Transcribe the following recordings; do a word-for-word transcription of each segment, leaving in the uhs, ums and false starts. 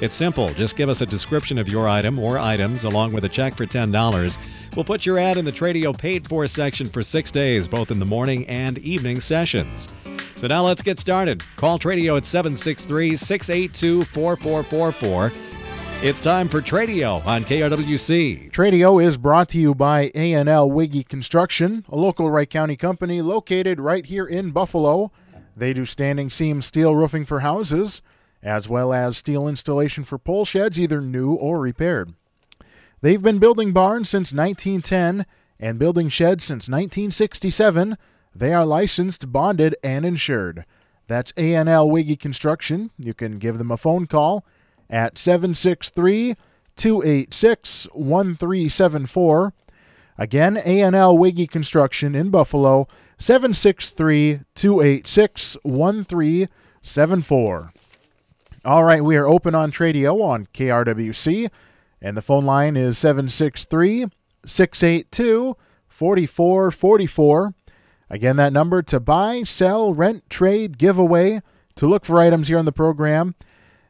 It's simple. Just give us a description of your item or items along with a check for ten dollars. We'll put your ad in the Tradio Paid For section for six days, both in the morning and evening sessions. So now let's get started. Call Tradio at seven six three, six eight two, four four four four. It's time for Tradio on K R W C. Tradio is brought to you by A and L Wiggy Construction, a local Wright County company located right here in Buffalo. They do standing seam steel roofing for houses, as well as steel installation for pole sheds, either new or repaired. They've been building barns since nineteen ten and building sheds since nineteen sixty-seven. They are licensed, bonded, and insured. That's A and L Wiggy Construction. You can give them a phone call at seven six three, two eight six, one three seven four. Again, A and L Wiggy Construction in Buffalo, seven six three, two eight six, one three seven four. All right, we are open on Tradio on K R W C, and the phone line is seven six three, six eight two, four four four four. Again, that number to buy, sell, rent, trade, giveaway, to look for items here on the program.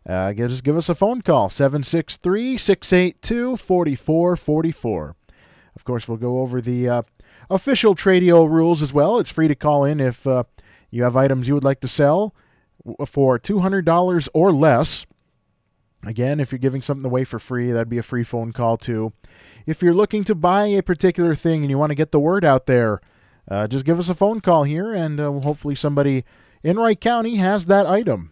Uh, just give us a phone call, seven six three, six eight two, four four four four. Of course, we'll go over the uh, official Tradio rules as well. It's free to call in if uh, you have items you would like to sell for two hundred dollars or less. Again, if you're giving something away for free, that'd be a free phone call too. If you're looking to buy a particular thing and you want to get the word out there, uh, just give us a phone call here, and uh, hopefully somebody in Wright County has that item.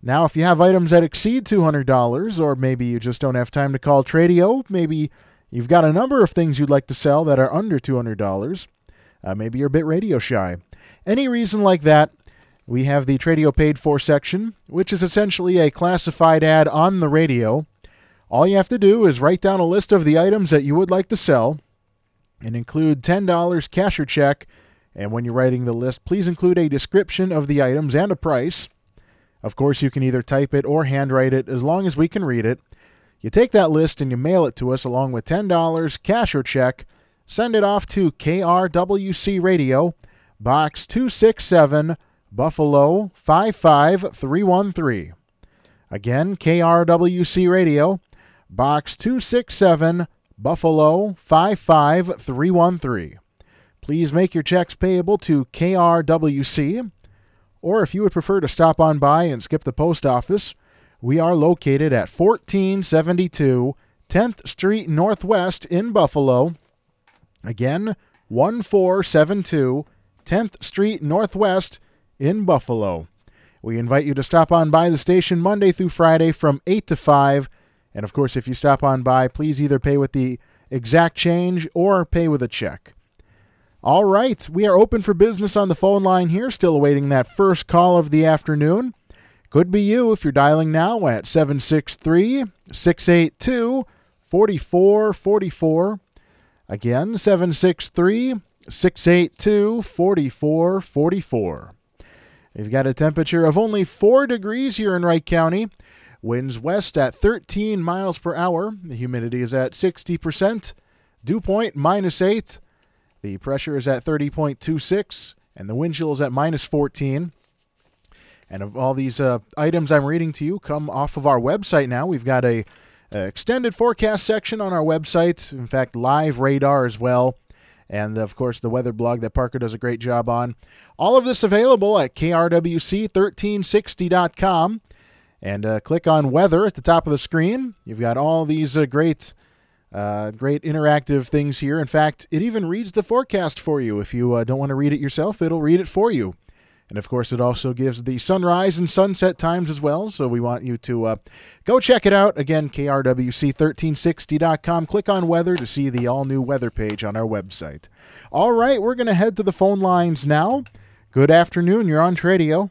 Now, if you have items that exceed two hundred dollars, or maybe you just don't have time to call Tradio, maybe you've got a number of things you'd like to sell that are under two hundred dollars, uh, maybe you're a bit radio shy. Any reason like that, we have the Tradio Paid For section, which is essentially a classified ad on the radio. All you have to do is write down a list of the items that you would like to sell and include ten dollars cash or check. And when you're writing the list, please include a description of the items and a price. Of course, you can either type it or handwrite it, as long as we can read it. You take that list and you mail it to us along with ten dollars, cash or check. Send it off to K R W C Radio, Box two sixty-seven, Buffalo five five three one three. Again, K R W C Radio, Box two sixty-seven, Buffalo five five three one three. Please make your checks payable to K R W C. Or if you would prefer to stop on by and skip the post office, we are located at fourteen seventy-two tenth Street Northwest in Buffalo. Again, one four seven two tenth Street Northwest in Buffalo. We invite you to stop on by the station Monday through Friday from eight to five. And of course, if you stop on by, please either pay with the exact change or pay with a check. All right, we are open for business on the phone line here, still awaiting that first call of the afternoon. Could be you if you're dialing now at seven six three, six eight two, four four four four. Again, seven six three, six eight two, four four four four. We've got a temperature of only four degrees here in Wright County. Winds west at thirteen miles per hour. The humidity is at sixty percent. Dew point minus eight. The pressure is at thirty point two six, and the wind chill is at minus fourteen. And of all these uh, items I'm reading to you come off of our website now. We've got a, a extended forecast section on our website, in fact, live radar as well, and, of course, the weather blog that Parker does a great job on. All of this available at K R W C thirteen sixty dot com, and uh, click on weather at the top of the screen. You've got all these uh, great Uh, great interactive things here. In fact, it even reads the forecast for you. If you uh, don't want to read it yourself, it'll read it for you. And of course, it also gives the sunrise and sunset times as well. So we want you to uh, go check it out. Again, K R W C thirteen sixty dot com. Click on weather to see the all-new weather page on our website. All right, we're going to head to the phone lines now. Good afternoon. You're on Tradio.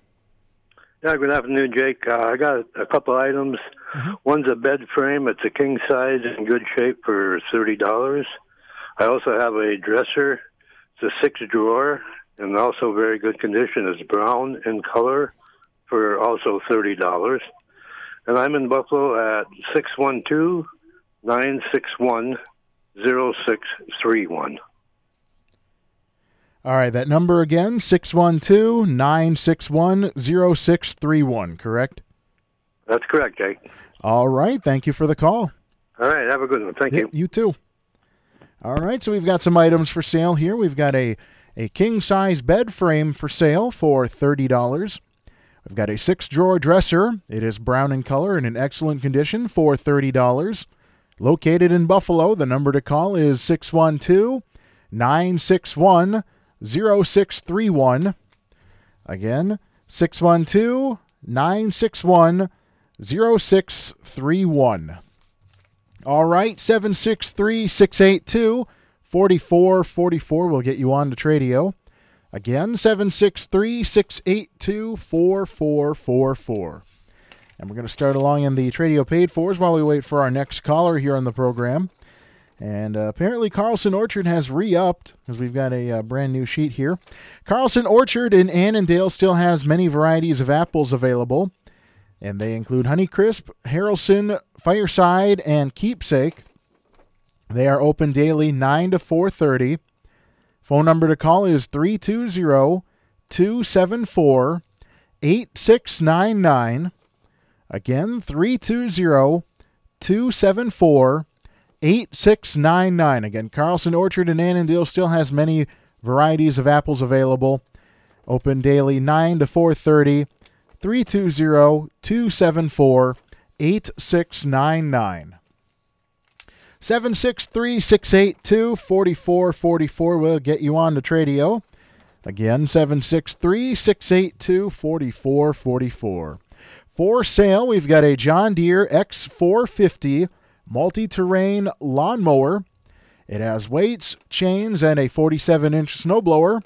Yeah, good afternoon, Jake. Uh, I got a couple items. Mm-hmm. One's a bed frame. It's a king size in good shape for thirty dollars. I also have a dresser. It's a six drawer and also very good condition. It's brown in color for also thirty dollars. And I'm in Buffalo at six one two, nine six one, zero six three one. All right, that number again, six one two, nine six one, zero six three one, correct? That's correct, Jake. All right, thank you for the call. All right, have a good one. Thank yeah, you. You too. All right, so we've got some items for sale here. We've got a, a king-size bed frame for sale for thirty dollars. We've got a six-drawer dresser. It is brown in color and in excellent condition for thirty dollars. Located in Buffalo, the number to call is six one two, nine six one, zero six three one. zero six three one. Again, six one two, nine six one, zero six three one. All right, seven six three, six eight two, four four four four will get you on to Tradio. Again, seven six three, six eight two, four four four four. And we're going to start along in the Tradio paid fours while we wait for our next caller here on the program. And uh, apparently Carlson Orchard has re-upped, because we've got a uh, brand new sheet here. Carlson Orchard in Annandale still has many varieties of apples available, and they include Honeycrisp, Harrelson, Fireside, and Keepsake. They are open daily nine to four thirty. Phone number to call is three two zero, two seven four, eight six nine nine. Again, three two zero, two seven four, eight six nine nine. Again, Carlson Orchard in Annandale still has many varieties of apples available. Open daily nine to four thirty, three two zero, two seven four, eight six nine nine. seven six three, six eight two, four four four four will get you on to Tradio. Again, seven six three, six eight two, four four four four. For sale, we've got a John Deere X four fifty multi-terrain lawnmower. It has weights, chains, and a forty-seven inch snowblower,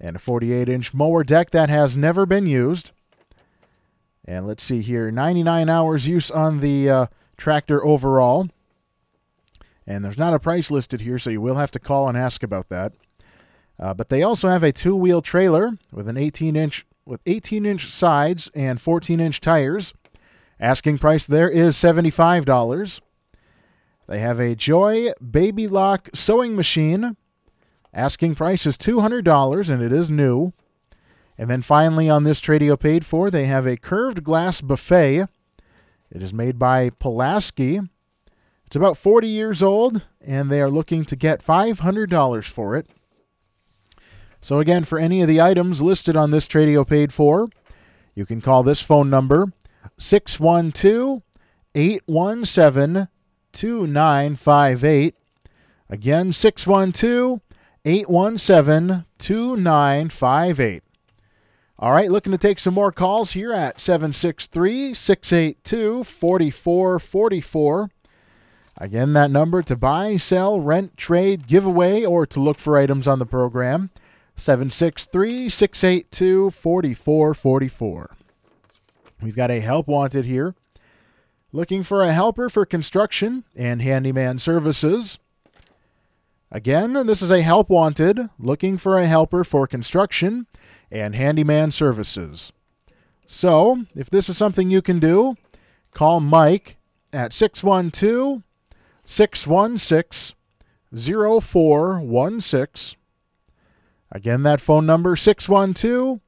and a forty-eight inch mower deck that has never been used. And let's see here, ninety-nine hours use on the uh, tractor overall. And there's not a price listed here, so you will have to call and ask about that. Uh, but they also have a two-wheel trailer with an eighteen inch with eighteen inch sides and fourteen inch tires. Asking price there is seventy-five dollars. They have a Joy Baby Lock sewing machine. Asking price is two hundred dollars, and it is new. And then finally on this Tradio paid for, they have a curved glass buffet. It is made by Pulaski. It's about forty years old, and they are looking to get five hundred dollars for it. So again, for any of the items listed on this Tradio paid for, you can call this phone number, six one two, eight one seven, eight one seven. two nine five eight. Again, six one two, eight one seven, two nine five eight. All right, looking to take some more calls here at seven six three, six eight two, four four four four. Again, that number to buy, sell, rent, trade, give away, or to look for items on the program, seven six three, six eight two, four four four four. We've got a help wanted here. Looking for a helper for construction and handyman services. Again, this is a help wanted. Looking for a helper for construction and handyman services. So, if this is something you can do, call Mike at six one two, six one six, zero four one six. Again, that phone number, six one two,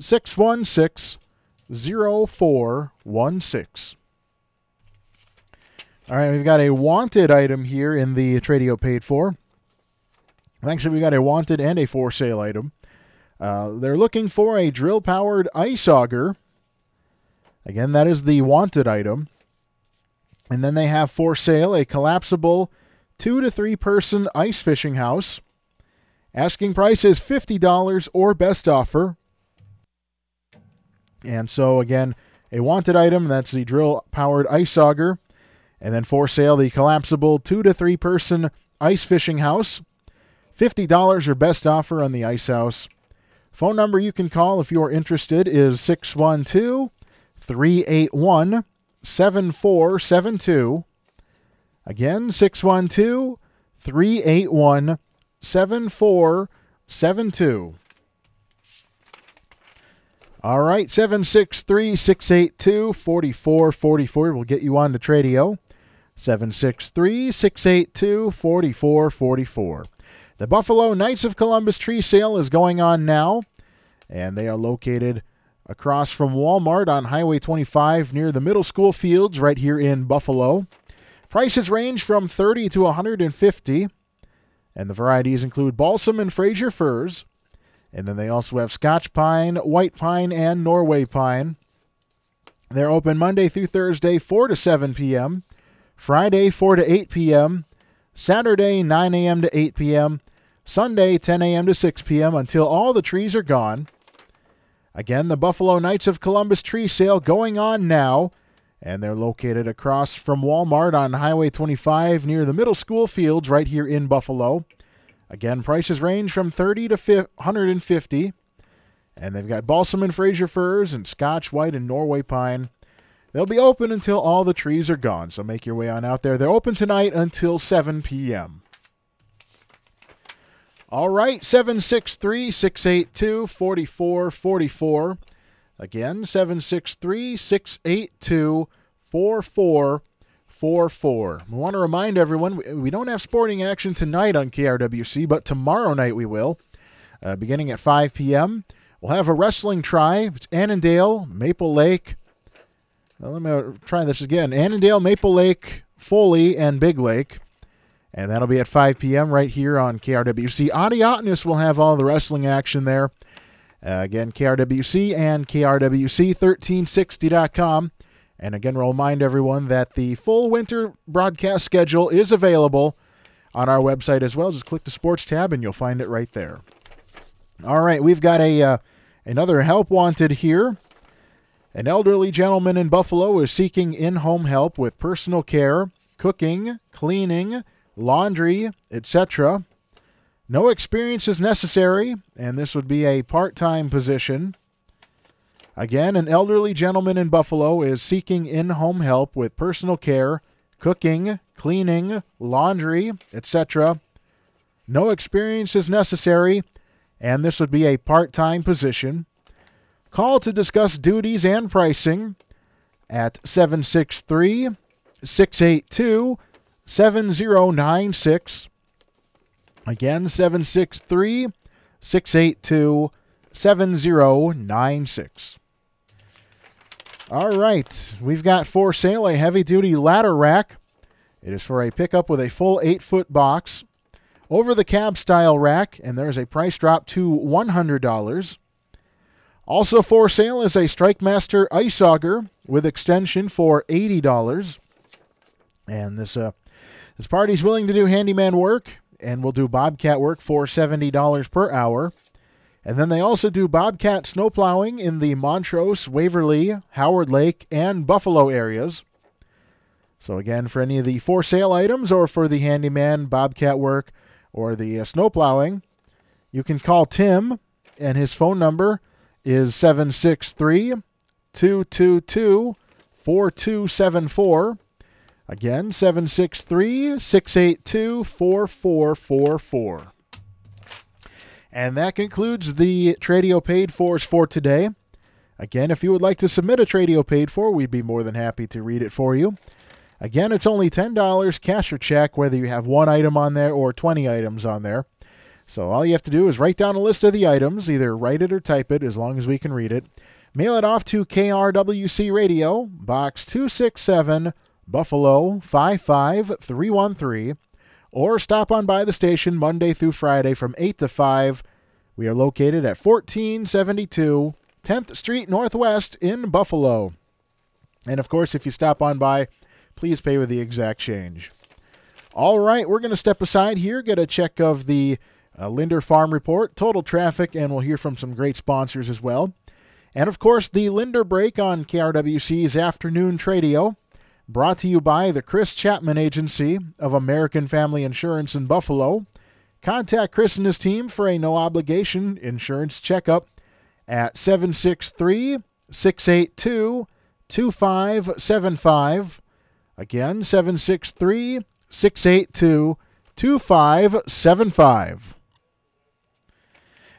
six one six, zero four one six. All right, we've got a wanted item here in the Tradio paid for. Actually, we've got a wanted and a for sale item. Uh, they're looking for a drill-powered ice auger. Again, that is the wanted item. And then they have for sale a collapsible two to three person ice fishing house. Asking price is fifty dollars or best offer. And so again, a wanted item, that's the drill-powered ice auger. And then for sale, the collapsible two to three person ice fishing house. fifty dollars or best offer on the ice house. Phone number you can call if you are interested is six one two, three eight one, six one two, three eight one, seven four seven two. Again, six one two, three eight one, seven four seven two. All right, seven six three, six eight two, four four four four. We'll get you on to Tradio. seven six three, six eight two, four four four four. The Buffalo Knights of Columbus tree sale is going on now, and they are located across from Walmart on Highway twenty-five near the middle school fields right here in Buffalo. Prices range from thirty to one hundred fifty, and the varieties include balsam and Fraser firs. And then they also have Scotch pine, white pine, and Norway pine. They're open Monday through Thursday, four to seven p m, Friday, four to eight p m, Saturday, nine a m to eight p m, Sunday, ten a m to six p m, until all the trees are gone. Again, the Buffalo Knights of Columbus tree sale going on now, and they're located across from Walmart on Highway twenty-five near the middle school fields right here in Buffalo. Again, prices range from thirty to one hundred fifty, and they've got balsam and Fraser firs and Scotch, white, and Norway pine. They'll be open until all the trees are gone, so make your way on out there. They're open tonight until seven p m All right, seven six three, six eight two, four four four four. Again, seven six three, six eight two, four four four four. four four. We want to remind everyone, we don't have sporting action tonight on K R W C, but tomorrow night we will, uh, beginning at five p m We'll have a wrestling try. It's Annandale, Maple Lake. Well, let me try this again. Annandale, Maple Lake, Foley, and Big Lake. And that'll be at five p m right here on K R W C. Adiotnus will have all the wrestling action there. Uh, again, K R W C and K R W C thirteen sixty dot com. And again, we'll remind everyone that the full winter broadcast schedule is available on our website as well. Just click the sports tab and you'll find it right there. All right, we've got a uh, another help wanted here. An elderly gentleman in Buffalo is seeking in-home help with personal care, cooking, cleaning, laundry, et cetera. No experience is necessary, and this would be a part-time position. Again, an elderly gentleman in Buffalo is seeking in-home help with personal care, cooking, cleaning, laundry, et cetera. No experience is necessary, and this would be a part-time position. Call to discuss duties and pricing at seven six three, six eight two, seven zero nine six. Again, seven six three, six eight two, seven zero nine six. All right, we've got for sale a heavy-duty ladder rack. It is for a pickup with a full eight-foot box, over-the-cab style rack, and there's a price drop to one hundred dollars. Also for sale is a StrikeMaster ice auger with extension for eighty dollars. And this uh, this party's willing to do handyman work, and will do bobcat work for seventy dollars per hour. And then they also do bobcat snow plowing in the Montrose, Waverly, Howard Lake, and Buffalo areas. So again, for any of the for sale items or for the handyman, bobcat work, or the uh, snow plowing, you can call Tim, and his phone number is seven six three, two two two, four two seven four. Again, seven six three, six eight two, four four four four. And that concludes the Tradio Paid Fors for today. Again, if you would like to submit a Tradio Paid For, we'd be more than happy to read it for you. Again, it's only ten dollars cash or check, whether you have one item on there or twenty items on there. So all you have to do is write down a list of the items, either write it or type it, as long as we can read it. Mail it off to K R W C Radio, Box two sixty-seven, Buffalo five five three one three. Or stop on by the station Monday through Friday from eight to five. We are located at fourteen seventy-two tenth Street Northwest in Buffalo. And, of course, if you stop on by, please pay with the exact change. All right, we're going to step aside here, get a check of the uh, Linder Farm Report, total traffic, and we'll hear from some great sponsors as well. And, of course, the Linder Break on K R W C's Afternoon Tradio. Brought to you by the Chris Chapman Agency of American Family Insurance in Buffalo. Contact Chris and his team for a no-obligation insurance checkup at seven six three, six eight two, two two two two five seven five. Again, seven six three, six eight two, two five seven five.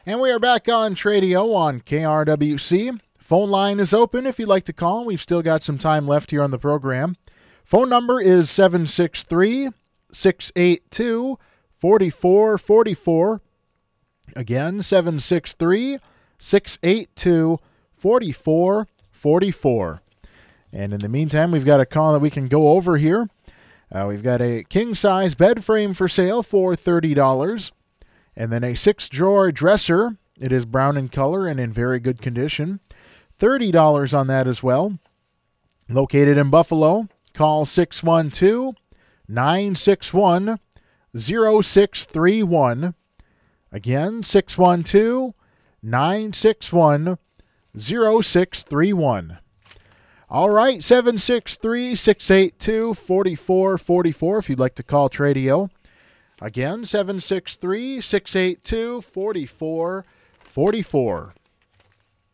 And we are back on Tradio on K R W C. Phone line is open if you'd like to call. We've still got some time left here on the program. Phone number is seven six three, six eight two, four four four four. Again, seven six three, six eight two, four four four four. And in the meantime, we've got a call that we can go over here. Uh, we've got a king-size bed frame for sale for thirty dollars. And then a six-drawer dresser. It is brown in color and in very good condition. thirty dollars on that as well. Located in Buffalo, call six one two, nine six one, zero six three one. Again, six one two, nine six one, zero six three one. All right, seven six three, six eight two, four four four four if you'd like to call Tradio. Again, seven six three, six eight two, four four four four.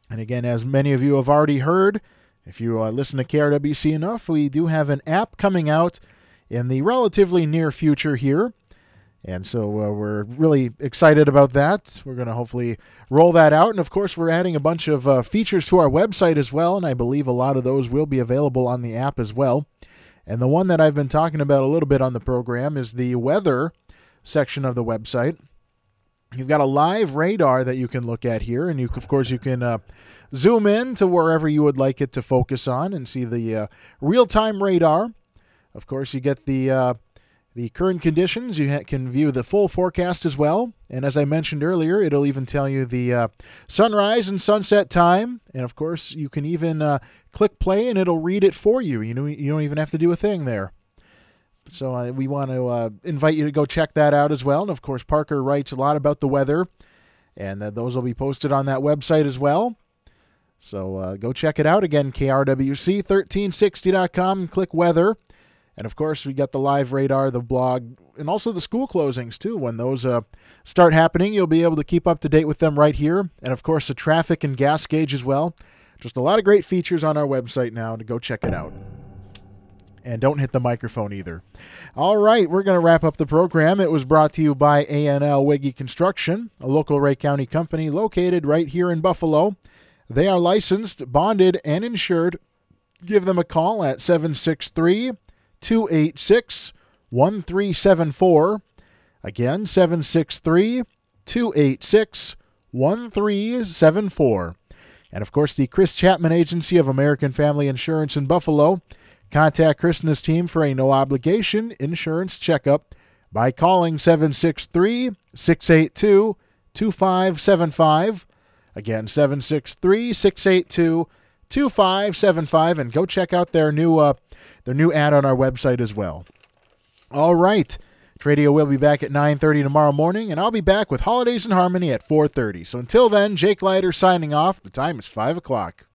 And again, as many of you have already heard, if you uh, listen to K R W C enough, we do have an app coming out in the relatively near future here. And so uh, we're really excited about that. We're going to hopefully roll that out. And, of course, we're adding a bunch of uh, features to our website as well, and I believe a lot of those will be available on the app as well. And the one that I've been talking about a little bit on the program is the weather section of the website. You've got a live radar that you can look at here, and you, of course you can uh, zoom in to wherever you would like it to focus on and see the uh, real-time radar. Of course, you get the... Uh, The current conditions. You ha can view the full forecast as well. And as I mentioned earlier, it'll even tell you the uh, sunrise and sunset time. And, of course, you can even uh, click play and it'll read it for you. You know, you don't even have to do a thing there. So uh, we want to uh, invite you to go check that out as well. And, of course, Parker writes a lot about the weather. And uh, those will be posted on that website as well. So uh, go check it out. Again, K R W C thirteen sixty dot com. Click weather. And, of course, we got the live radar, the blog, and also the school closings, too. When those uh, start happening, you'll be able to keep up to date with them right here. And, of course, the traffic and gas gauge as well. Just a lot of great features on our website now to go check it out. And don't hit the microphone either. All right, we're going to wrap up the program. It was brought to you by A and L Wiggy Construction, a local Ray County company located right here in Buffalo. They are licensed, bonded, and insured. Give them a call at seven six three, two eight six, one three seven four. Again, seven six three, two eight six, one three seven four. And, of course, the Chris Chapman Agency of American Family Insurance in Buffalo. Contact Chris and his team for a no-obligation insurance checkup by calling seven six three, six eight two, two five seven five. Again, seven six three, six eight two, two five seven five, and go check out their new uh, their new ad on our website as well. All right, Tradio will be back at nine thirty tomorrow morning, and I'll be back with Holidays in Harmony at four thirty. So until then, Jake Leiter signing off. The time is five o'clock.